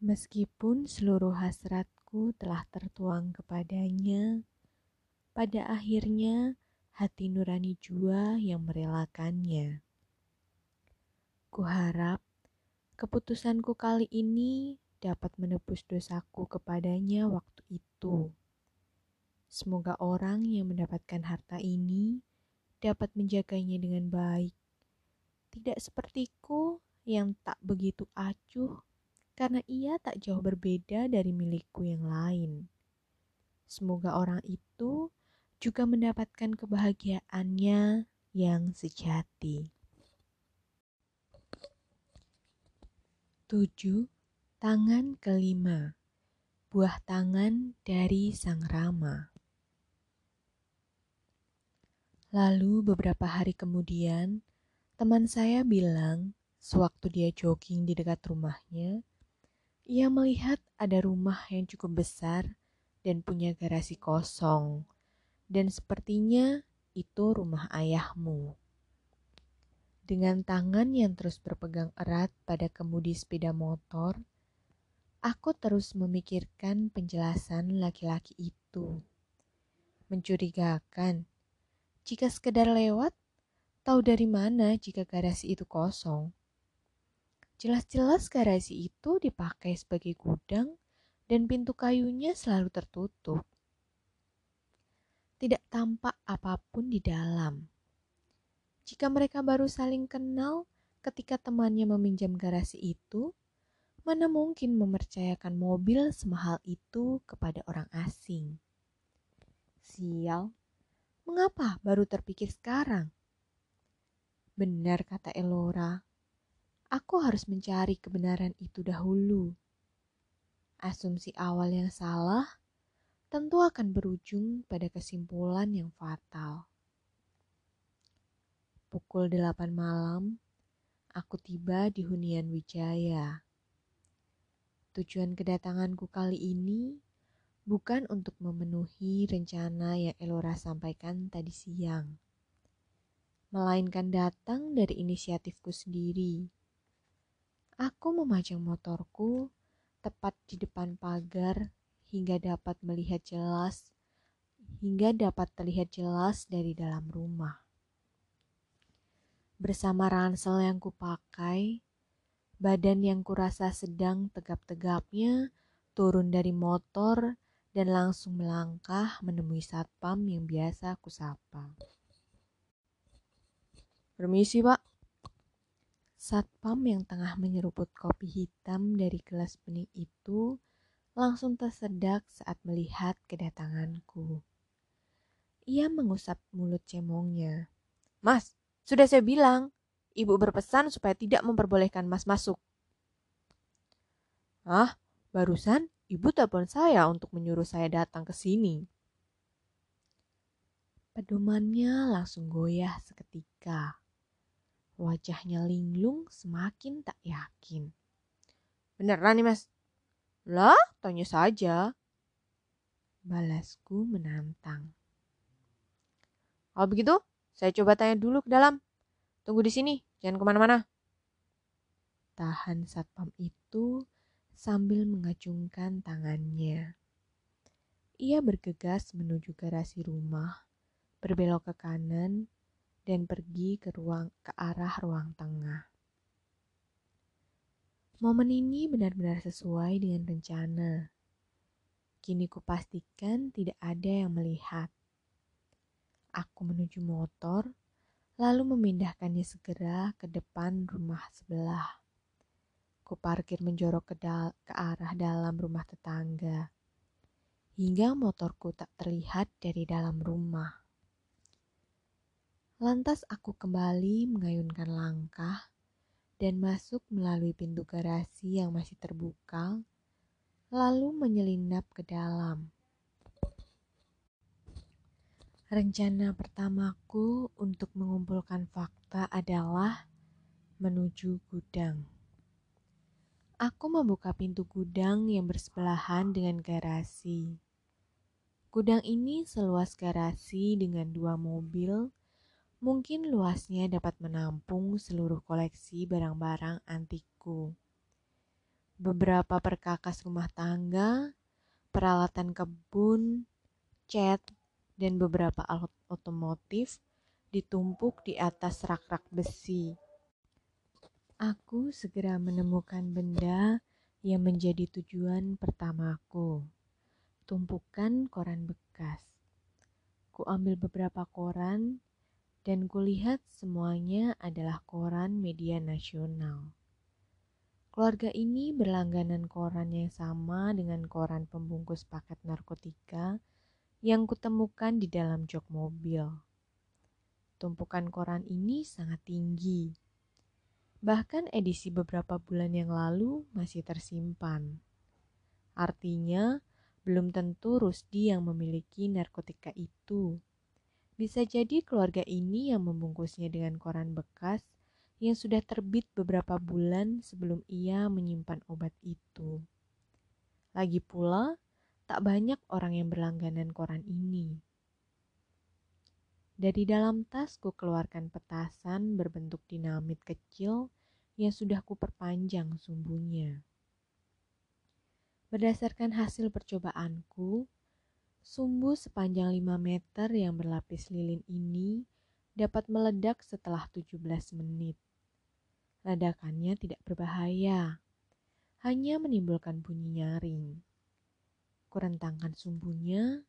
Meskipun seluruh hasratku telah tertuang kepadanya, pada akhirnya hati nurani jua yang merelakannya. Kuharap keputusanku kali ini dapat menebus dosaku kepadanya waktu itu. Semoga orang yang mendapatkan harta ini dapat menjaganya dengan baik. Tidak sepertiku yang tak begitu acuh, karena ia tak jauh berbeda dari milikku yang lain. Semoga orang itu juga mendapatkan kebahagiaannya yang sejati. 7. Tangan kelima. Buah tangan dari Sang Rama. Lalu beberapa hari kemudian, teman saya bilang, sewaktu dia jogging di dekat rumahnya, ia melihat ada rumah yang cukup besar dan punya garasi kosong, dan sepertinya itu rumah ayahmu. Dengan tangan yang terus berpegang erat pada kemudi sepeda motor, aku terus memikirkan penjelasan laki-laki itu. Mencurigakan, jika sekedar lewat, tahu dari mana jika garasi itu kosong? Jelas-jelas garasi itu dipakai sebagai gudang dan pintu kayunya selalu tertutup. Tidak tampak apapun di dalam. Jika mereka baru saling kenal ketika temannya meminjam garasi itu, mana mungkin mempercayakan mobil semahal itu kepada orang asing. Sial, mengapa baru terpikir sekarang? Benar kata Elora. Aku harus mencari kebenaran itu dahulu. Asumsi awal yang salah tentu akan berujung pada kesimpulan yang fatal. Pukul 8 malam, aku tiba di hunian Wijaya. Tujuan kedatanganku kali ini bukan untuk memenuhi rencana yang Elora sampaikan tadi siang, melainkan datang dari inisiatifku sendiri. Aku memajang motorku tepat di depan pagar hingga dapat terlihat jelas dari dalam rumah. Bersama ransel yang kupakai, badan yang kurasa sedang tegap-tegapnya turun dari motor dan langsung melangkah menemui satpam yang biasa kusapa. "Permisi, Pak." Satpam yang tengah menyeruput kopi hitam dari gelas bening itu langsung tersedak saat melihat kedatanganku. Ia mengusap mulut cemongnya. "Mas, sudah saya bilang, Ibu berpesan supaya tidak memperbolehkan Mas masuk." "Ah, barusan Ibu telepon saya untuk menyuruh saya datang ke sini." Pedomannya langsung goyah seketika. Wajahnya linglung semakin tak yakin. "Beneran nih, Mas?" "Lah, tanya saja," balasku menantang. "Kalau begitu, saya coba tanya dulu ke dalam. Tunggu di sini, jangan kemana-mana," tahan satpam itu sambil mengacungkan tangannya. Ia bergegas menuju garasi rumah, berbelok ke kanan, dan pergi ke arah ruang tengah. Momen ini benar-benar sesuai dengan rencana. Kini kupastikan tidak ada yang melihat. Aku menuju motor, lalu memindahkannya segera ke depan rumah sebelah. Kuparkir menjorok ke arah dalam rumah tetangga, hingga motorku tak terlihat dari dalam rumah. Lantas aku kembali mengayunkan langkah dan masuk melalui pintu garasi yang masih terbuka, lalu menyelinap ke dalam. Rencana pertamaku untuk mengumpulkan fakta adalah menuju gudang. Aku membuka pintu gudang yang bersebelahan dengan garasi. Gudang ini seluas garasi dengan 2 mobil. Mungkin luasnya dapat menampung seluruh koleksi barang-barang antikku. beberapa perkakas rumah tangga, peralatan kebun, cat, dan beberapa alat otomotif ditumpuk di atas rak-rak besi. Aku segera menemukan benda yang menjadi tujuan pertamaku, tumpukan koran bekas. Ku ambil beberapa koran dan kulihat semuanya adalah koran media nasional. Keluarga ini berlangganan koran yang sama dengan koran pembungkus paket narkotika yang kutemukan di dalam jok mobil. Tumpukan koran ini sangat tinggi. Bahkan edisi beberapa bulan yang lalu masih tersimpan. Artinya, belum tentu Rusdi yang memiliki narkotika itu. Bisa jadi keluarga ini yang membungkusnya dengan koran bekas yang sudah terbit beberapa bulan sebelum ia menyimpan obat itu. Lagi pula, tak banyak orang yang berlangganan koran ini. Dari dalam tas ku keluarkan petasan berbentuk dinamit kecil yang sudah kuperpanjang sumbunya. Berdasarkan hasil percobaanku, sumbu sepanjang 5 meter yang berlapis lilin ini dapat meledak setelah 17 menit. Ledakannya tidak berbahaya, hanya menimbulkan bunyi nyaring. Kurentangkan sumbunya,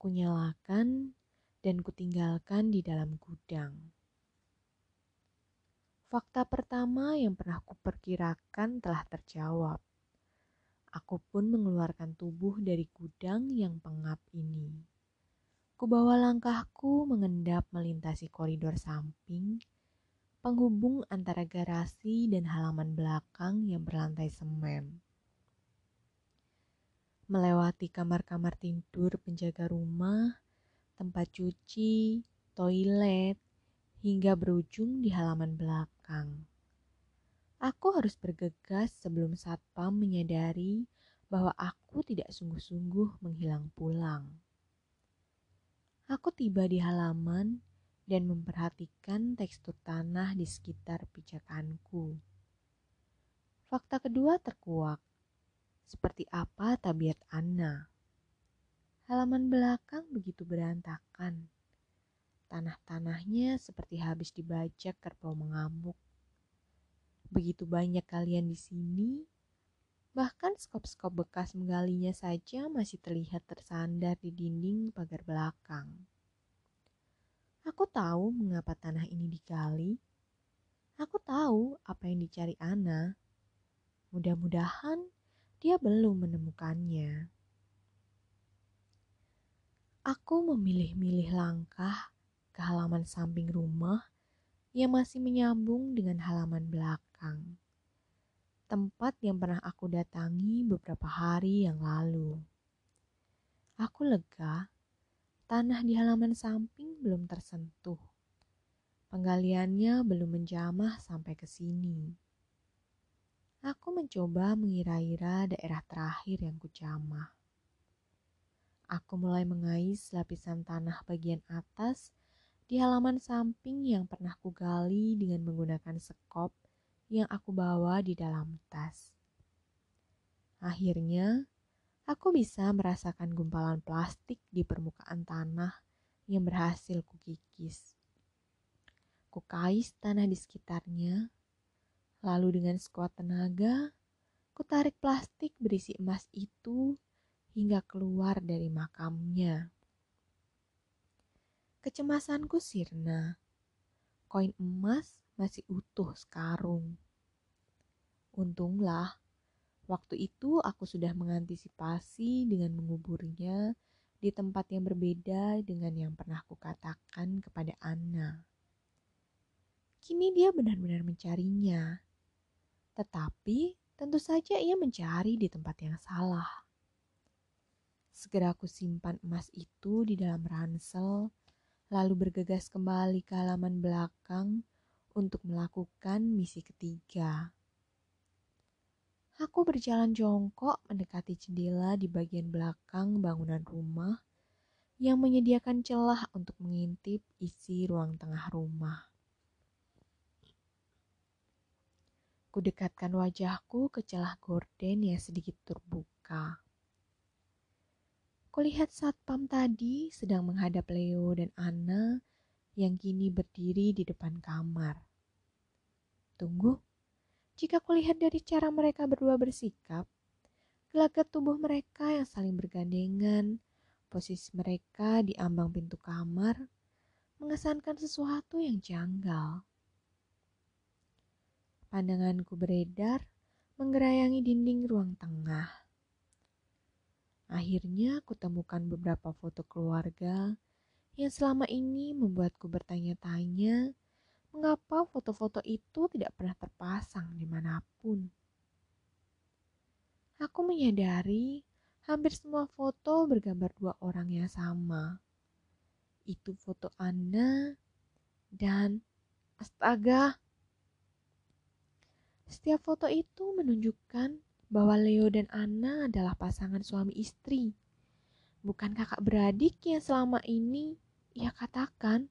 kunyalakan, dan kutinggalkan di dalam gudang. Fakta pertama yang pernah kuperkirakan telah terjawab. Aku pun mengeluarkan tubuh dari gudang yang pengap ini. Kubawa langkahku mengendap melintasi koridor samping, penghubung antara garasi dan halaman belakang yang berlantai semen. Melewati kamar-kamar tidur penjaga rumah, tempat cuci, toilet, hingga berujung di halaman belakang. Aku harus bergegas sebelum satpam menyadari bahwa aku tidak sungguh-sungguh menghilang pulang. Aku tiba di halaman dan memperhatikan tekstur tanah di sekitar pijakanku. Fakta kedua terkuak, seperti apa tabiat Anna. Halaman belakang begitu berantakan. Tanah-tanahnya seperti habis dibajak kerbau mengamuk. Begitu banyak kalian di sini, bahkan skop-skop bekas menggalinya saja masih terlihat tersandar di dinding pagar belakang. Aku tahu mengapa tanah ini digali. Aku tahu apa yang dicari Anna. Mudah-mudahan dia belum menemukannya. Aku memilih-milih langkah ke halaman samping rumah yang masih menyambung dengan halaman belakang. Tempat yang pernah aku datangi beberapa hari yang lalu. Aku lega, tanah di halaman samping belum tersentuh. Penggaliannya belum menjamah sampai ke sini. Aku mencoba mengira-ira daerah terakhir yang kujamah. Aku mulai mengais lapisan tanah bagian atas di halaman samping yang pernah kugali dengan menggunakan sekop yang aku bawa di dalam tas. Akhirnya, aku bisa merasakan gumpalan plastik di permukaan tanah yang berhasil kukikis. Kukais tanah di sekitarnya, lalu dengan sekuat tenaga, kutarik plastik berisi emas itu hingga keluar dari makamnya. Kecemasanku sirna. Koin emas masih utuh sekarung. Untunglah, waktu itu aku sudah mengantisipasi dengan menguburnya di tempat yang berbeda dengan yang pernah kukatakan kepada Anna. Kini dia benar-benar mencarinya. Tetapi tentu saja ia mencari di tempat yang salah. Segera aku simpan emas itu di dalam ransel, lalu bergegas kembali ke halaman belakang untuk melakukan misi ketiga. Aku berjalan jongkok mendekati jendela di bagian belakang bangunan rumah yang menyediakan celah untuk mengintip isi ruang tengah rumah. Aku dekatkan wajahku ke celah gorden yang sedikit terbuka. Kulihat satpam tadi sedang menghadap Leo dan Anna yang kini berdiri di depan kamar. Tunggu, jika kulihat dari cara mereka berdua bersikap, gelagat tubuh mereka yang saling bergandengan, posisi mereka di ambang pintu kamar, mengesankan sesuatu yang janggal. Pandanganku beredar, menggerayangi dinding ruang tengah. Akhirnya kutemukan beberapa foto keluarga yang selama ini membuatku bertanya-tanya mengapa foto-foto itu tidak pernah terpasang dimanapun. Aku menyadari hampir semua foto bergambar dua orang yang sama. Itu foto Anna dan astaga, setiap foto itu menunjukkan bahwa Leo dan Anna adalah pasangan suami istri, bukan kakak beradik yang selama ini ia katakan.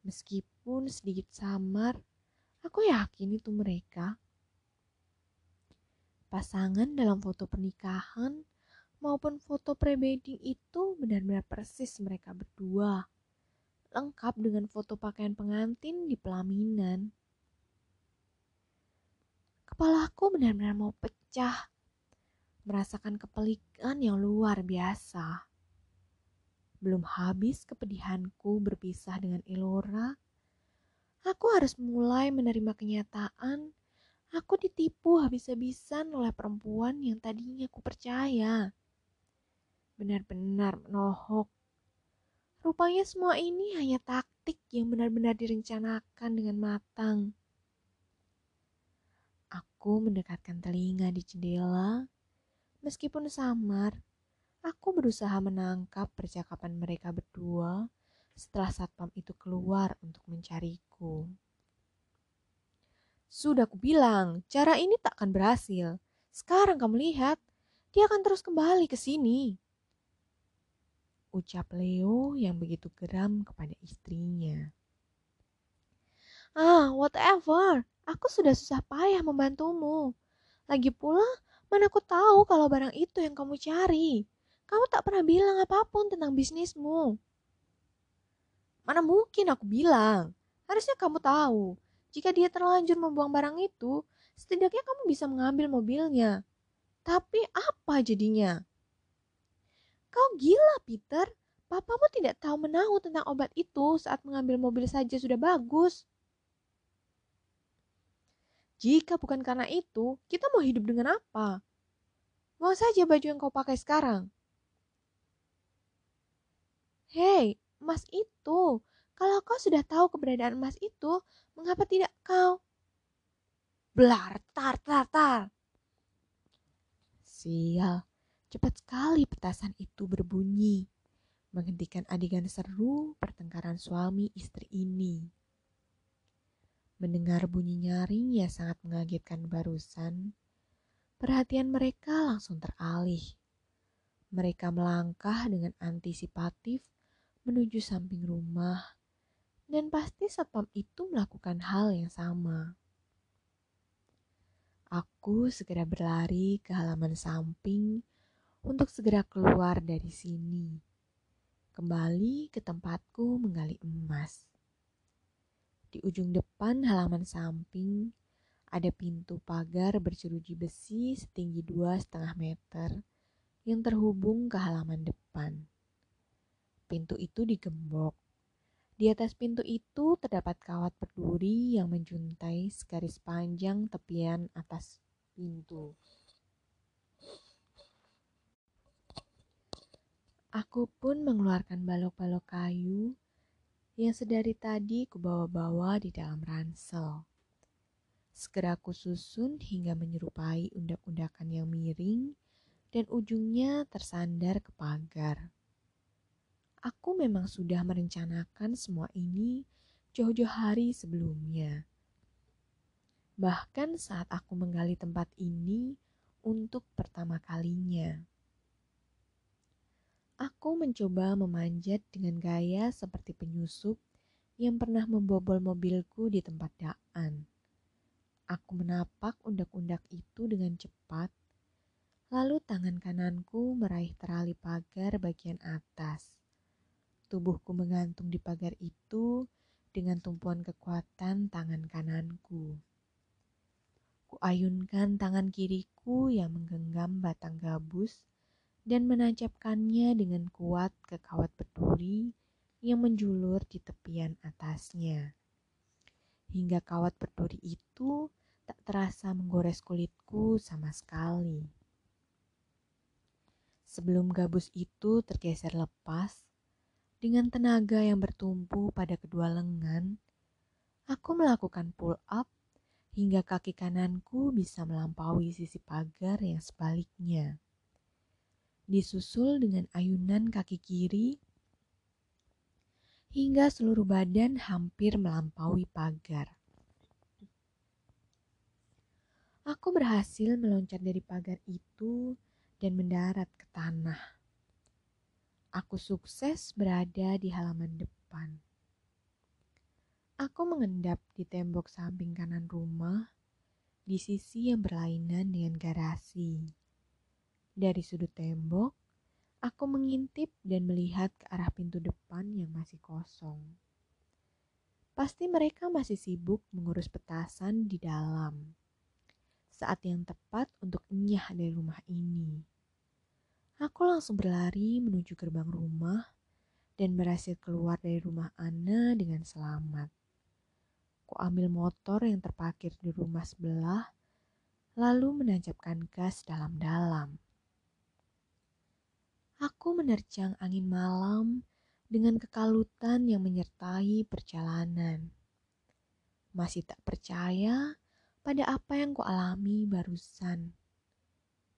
Meskipun sedikit samar, aku yakin itu mereka. Pasangan dalam foto pernikahan maupun foto pre-wedding itu benar-benar persis mereka berdua, lengkap dengan foto pakaian pengantin di pelaminan. Kepalaku benar-benar mau pecah, merasakan kepelikan yang luar biasa. Belum habis kepedihanku berpisah dengan Elora, aku harus mulai menerima kenyataan aku ditipu habis-habisan oleh perempuan yang tadinya ku percaya. Benar-benar menohok. Rupanya semua ini hanya taktik yang benar-benar direncanakan dengan matang. Aku mendekatkan telinga di jendela. Meskipun samar, aku berusaha menangkap percakapan mereka berdua setelah satpam itu keluar untuk mencariku. Sudah kubilang, cara ini takkan berhasil. Sekarang kamu lihat, dia akan terus kembali ke sini. Ucap Leo yang begitu geram kepada istrinya. Ah, whatever. Aku sudah susah payah membantumu. Lagi pula, mana aku tahu kalau barang itu yang kamu cari. Kamu tak pernah bilang apapun tentang bisnismu. Mana mungkin aku bilang. Harusnya kamu tahu. Jika dia terlanjur membuang barang itu, setidaknya kamu bisa mengambil mobilnya. Tapi apa jadinya? Kau gila, Peter. Papamu tidak tahu menahu tentang obat itu saat mengambil mobil saja sudah bagus. Jika bukan karena itu, kita mau hidup dengan apa? Buang saja baju yang kau pakai sekarang. Hei, emas itu. Kalau kau sudah tahu keberadaan emas itu, mengapa tidak kau? Blar, tar. Sial, cepat sekali petasan itu berbunyi, menghentikan adegan seru pertengkaran suami istri ini. Mendengar bunyi nyaring yang sangat mengagetkan barusan, perhatian mereka langsung teralih. Mereka melangkah dengan antisipatif menuju samping rumah, dan pasti satpam itu melakukan hal yang sama. Aku segera berlari ke halaman samping untuk segera keluar dari sini, kembali ke tempatku menggali emas. Di ujung depan halaman samping, ada pintu pagar berjeruji besi setinggi 2,5 meter yang terhubung ke halaman depan. Pintu itu digembok. Di atas pintu itu terdapat kawat berduri yang menjuntai segaris panjang tepian atas pintu. Aku pun mengeluarkan balok-balok kayu yang sedari tadi kubawa-bawa di dalam ransel. Segera kususun hingga menyerupai undak-undakan yang miring dan ujungnya tersandar ke pagar. Aku memang sudah merencanakan semua ini jauh-jauh hari sebelumnya. Bahkan saat aku menggali tempat ini untuk pertama kalinya. Aku mencoba memanjat dengan gaya seperti penyusup yang pernah membobol mobilku di tempat daan. Aku menapak undak-undak itu dengan cepat, lalu tangan kananku meraih terali pagar bagian atas. Tubuhku menggantung di pagar itu dengan tumpuan kekuatan tangan kananku. Kuayunkan tangan kiriku yang menggenggam batang gabus dan menancapkannya dengan kuat ke kawat berduri yang menjulur di tepian atasnya. Hingga kawat berduri itu tak terasa menggores kulitku sama sekali. Sebelum gabus itu tergeser lepas, dengan tenaga yang bertumpu pada kedua lengan, aku melakukan pull up hingga kaki kananku bisa melampaui sisi pagar yang sebaliknya. Disusul dengan ayunan kaki kiri, hingga seluruh badan hampir melampaui pagar. Aku berhasil meloncat dari pagar itu dan mendarat ke tanah. Aku sukses berada di halaman depan. Aku mengendap di tembok samping kanan rumah, di sisi yang berlainan dengan garasi. Dari sudut tembok, aku mengintip dan melihat ke arah pintu depan yang masih kosong. Pasti mereka masih sibuk mengurus petasan di dalam. Saat yang tepat untuk nyah dari rumah ini. Aku langsung berlari menuju gerbang rumah dan berhasil keluar dari rumah Ana dengan selamat. Ku ambil motor yang terparkir di rumah sebelah, lalu menancapkan gas dalam-dalam. Aku menerjang angin malam dengan kekalutan yang menyertai perjalanan. Masih tak percaya pada apa yang kualami barusan.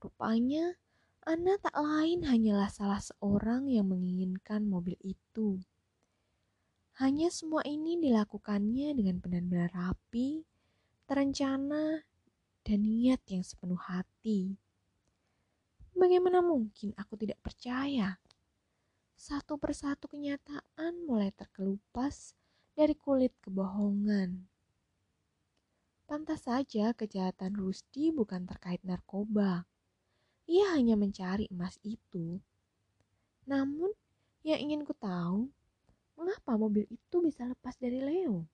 Rupanya, Ana tak lain hanyalah salah seorang yang menginginkan mobil itu. Hanya semua ini dilakukannya dengan benar-benar rapi, terencana, dan niat yang sepenuh hati. Bagaimana mungkin aku tidak percaya? Satu persatu kenyataan mulai terkelupas dari kulit kebohongan. Pantas saja kejahatan Rusdi bukan terkait narkoba. Ia hanya mencari emas itu. Namun, yang ingin ku tahu, mengapa mobil itu bisa lepas dari Leo?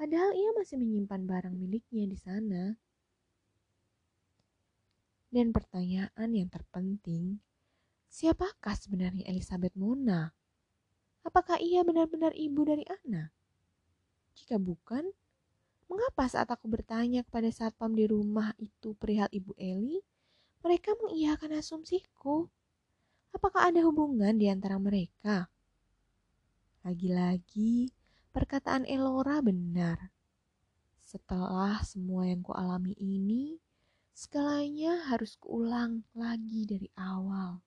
Padahal ia masih menyimpan barang miliknya di sana. Dan pertanyaan yang terpenting, siapakah sebenarnya Elizabeth Mona? Apakah ia benar-benar ibu dari Ana? Jika bukan, mengapa saat aku bertanya kepada satpam di rumah itu perihal ibu Eli, mereka mengiyakan asumsiku? Apakah ada hubungan di antara mereka? Lagi-lagi, perkataan Elora benar. Setelah semua yang kualami ini, segalanya harus kuulang lagi dari awal.